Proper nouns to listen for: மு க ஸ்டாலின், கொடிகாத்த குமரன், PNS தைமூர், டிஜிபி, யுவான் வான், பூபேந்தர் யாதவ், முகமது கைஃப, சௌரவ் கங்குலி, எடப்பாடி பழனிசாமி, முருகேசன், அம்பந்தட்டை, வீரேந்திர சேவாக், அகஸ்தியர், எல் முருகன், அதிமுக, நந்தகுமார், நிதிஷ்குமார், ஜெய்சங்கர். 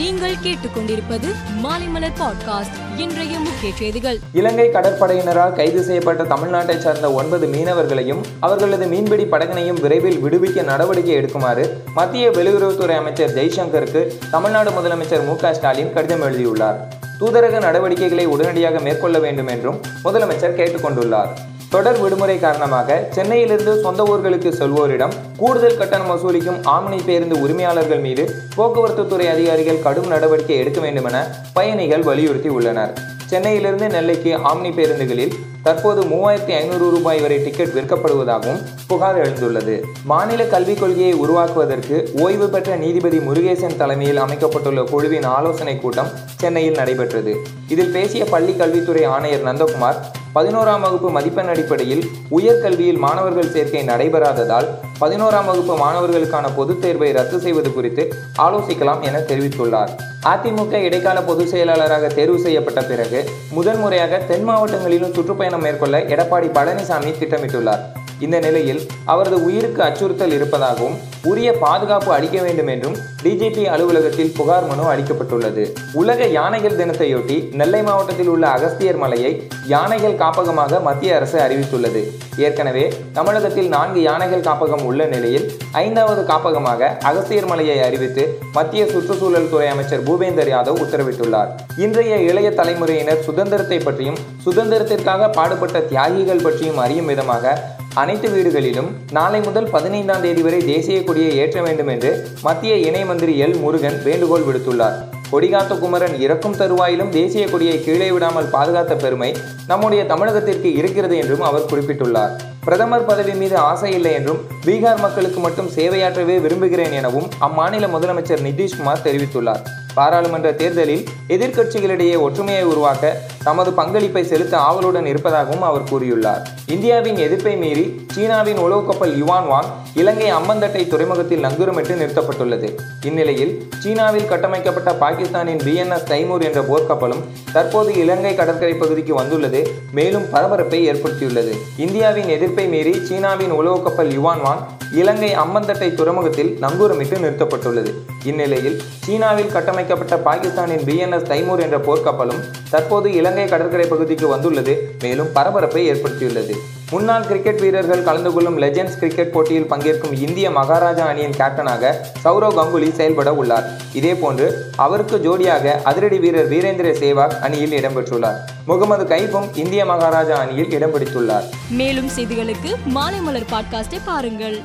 நீங்கள் கேட்டுக்கொண்டிருப்பது மாலைமலர் பாட்காஸ்ட். இன்றைய முக்கிய செய்திகள். இலங்கை கடற்படையினரால் கைது செய்யப்பட்ட தமிழ்நாட்டை சார்ந்த 9 மீனவர்களையும் அவர்களது மீன்பிடி படகினையும் விரைவில் விடுவிக்க நடவடிக்கை எடுக்குமாறு மத்திய வெளியுறவுத்துறை அமைச்சர் ஜெய்சங்கருக்கு தமிழ்நாடு முதலமைச்சர் மு க ஸ்டாலின் கடிதம் எழுதியுள்ளார். தூதரக நடவடிக்கைகளை உடனடியாக மேற்கொள்ள வேண்டும் என்றும் முதலமைச்சர் கேட்டுக்கொண்டுள்ளார். தொடர் விடுமுறை காரணமாக சென்னையிலிருந்து சொந்த ஊர்களுக்கு செல்வோரிடம் கூடுதல் கட்டணம் வசூலிக்கும் ஆம்னி பேருந்து உரிமையாளர்கள் மீது போக்குவரத்து துறை அதிகாரிகள் கடும் நடவடிக்கை எடுக்க வேண்டும் என பயணிகள் வலியுறுத்தி உள்ளனர். சென்னையிலிருந்து நெல்லைக்கு ஆம்னி பேருந்துகளில் தற்போது 3,500 ரூபாய் வரை டிக்கெட் விற்கப்படுவதாகவும் புகார் எழுந்துள்ளது. மாநில கல்விக் கொள்கையை உருவாக்குவதற்கு ஓய்வு பெற்ற நீதிபதி முருகேசன் தலைமையில் அமைக்கப்பட்டுள்ள குழுவின் ஆலோசனைக் கூட்டம் சென்னையில் நடைபெற்றது. இதில் பேசிய பள்ளி கல்வித்துறை ஆணையர் நந்தகுமார், 11ஆம் வகுப்பு மதிப்பெண் அடிப்படையில் உயர்கல்வியில் மாணவர்கள் சேர்க்கை நடைபெறாததால் 11ஆம் வகுப்பு மாணவர்களுக்கான பொதுத் தேர்வை ரத்து செய்வது குறித்து ஆலோசிக்கலாம் என தெரிவித்துள்ளார். அதிமுக இடைக்கால பொதுச் செயலாளராக தேர்வு செய்யப்பட்ட பிறகு முதன் முறையாக தென் மாவட்டங்களிலும் சுற்றுப்பயணம் மேற்கொள்ள எடப்பாடி பழனிசாமி திட்டமிட்டுள்ளார். இந்த நிலையில் அவரது உயிருக்கு அச்சுறுத்தல் இருப்பதாகவும் உரிய பாதுகாப்பு அளிக்க வேண்டும் என்றும் டிஜிபி அலுவலகத்தில் புகார் மனு அளிக்கப்பட்டுள்ளது. உலக யானைகள் தினத்தையொட்டி நெல்லை மாவட்டத்தில் உள்ள அகஸ்தியர் மலையை யானைகள் காப்பகமாக மத்திய அரசு அறிவித்துள்ளது. ஏற்கனவே தமிழகத்தில் 4 யானைகள் காப்பகம் உள்ள நிலையில் 5வது காப்பகமாக அகஸ்தியர் மலையை அறிவித்து மத்திய சுற்றுச்சூழல் துறை அமைச்சர் பூபேந்தர் யாதவ் உத்தரவிட்டுள்ளார். இன்றைய இளைய தலைமுறையினர் சுதந்திரத்தை பற்றியும் சுதந்திரத்திற்காக பாடுபட்ட தியாகிகள் பற்றியும் அறியும் விதமாக அனைத்து வீடுகளிலும் நாளை முதல் 15ஆம் தேதி வரை தேசிய கொடியை ஏற்ற வேண்டும் என்று மத்திய இணை மந்திரி எல் முருகன் வேண்டுகோள் விடுத்துள்ளார். கொடிகாத்த குமரன் இறக்கும் தருவாயிலும் தேசிய கொடியை கீழே விடாமல் பாதுகாத்த பெருமை நம்முடைய தமிழகத்திற்கு இருக்கிறது என்றும் அவர் குறிப்பிட்டுள்ளார். பிரதமர் பதவி மீது ஆசை இல்லை என்றும் பீகார் மக்களுக்கு மட்டும் சேவையாற்றவே விரும்புகிறேன் எனவும் அம்மாநில முதலமைச்சர் நிதிஷ்குமார் தெரிவித்துள்ளார். பாராளுமன்ற தேர்தலில் எதிர்க்கட்சிகளிடையே ஒற்றுமையை உருவாக்க தமது பங்களிப்பை செலுத்த ஆவலுடன் இருப்பதாகவும் அவர் கூறியுள்ளார். இந்தியாவின் எதிர்ப்பை மீறி சீனாவின் உளவு கப்பல் யுவான் வான் இலங்கை அம்பந்தட்டை துறைமுகத்தில் நங்கூரமிட்டு நிறுத்தப்பட்டுள்ளது. இந்நிலையில் சீனாவில் கட்டமைக்கப்பட்ட பாகிஸ்தானின் PNS தைமூர் என்ற போர்க்கப்பலும் தற்போது இலங்கை கடற்கரை பகுதிக்கு வந்துள்ளது மேலும் பரபரப்பை ஏற்படுத்தியுள்ளது. இந்தியாவின் எதிர்ப்பை மீறி சீனாவின் உளவு கப்பல் யுவான் வான் இலங்கை அம்பந்தட்டை துறைமுகத்தில் நங்கூரமிட்டு நிறுத்தப்பட்டுள்ளது. இந்நிலையில் சீனாவில் கட்டமைக்கப்பட்ட பாகிஸ்தானின் PNS தைமூர் என்ற போர்க்கப்பலும் தற்போது இலங்கை கடற்கரை பகுதிக்கு வந்துள்ளது மேலும் பரபரப்பை ஏற்படுத்தியுள்ளது. முன்னாள் கிரிக்கெட் வீரர்கள் கலந்து கொள்ளும் லெஜெண்ட்ஸ் கிரிக்கெட் போட்டியில் பங்கேற்கும் இந்திய மகாராஜா அணியின் கேப்டனாக சௌரவ் கங்குலி செயல்பட உள்ளார். இதேபோன்று அவருக்கு ஜோடியாக அதிரடி வீரர் வீரேந்திர சேவாக் அணியில் இடம்பெற்றுள்ளார். முகமது கைஃபும் இந்திய மகாராஜா அணியில் இடம்பிடித்துள்ளார். மேலும் செய்திகளுக்கு மாலை மலர் பாட்காஸ்டை பாருங்கள்.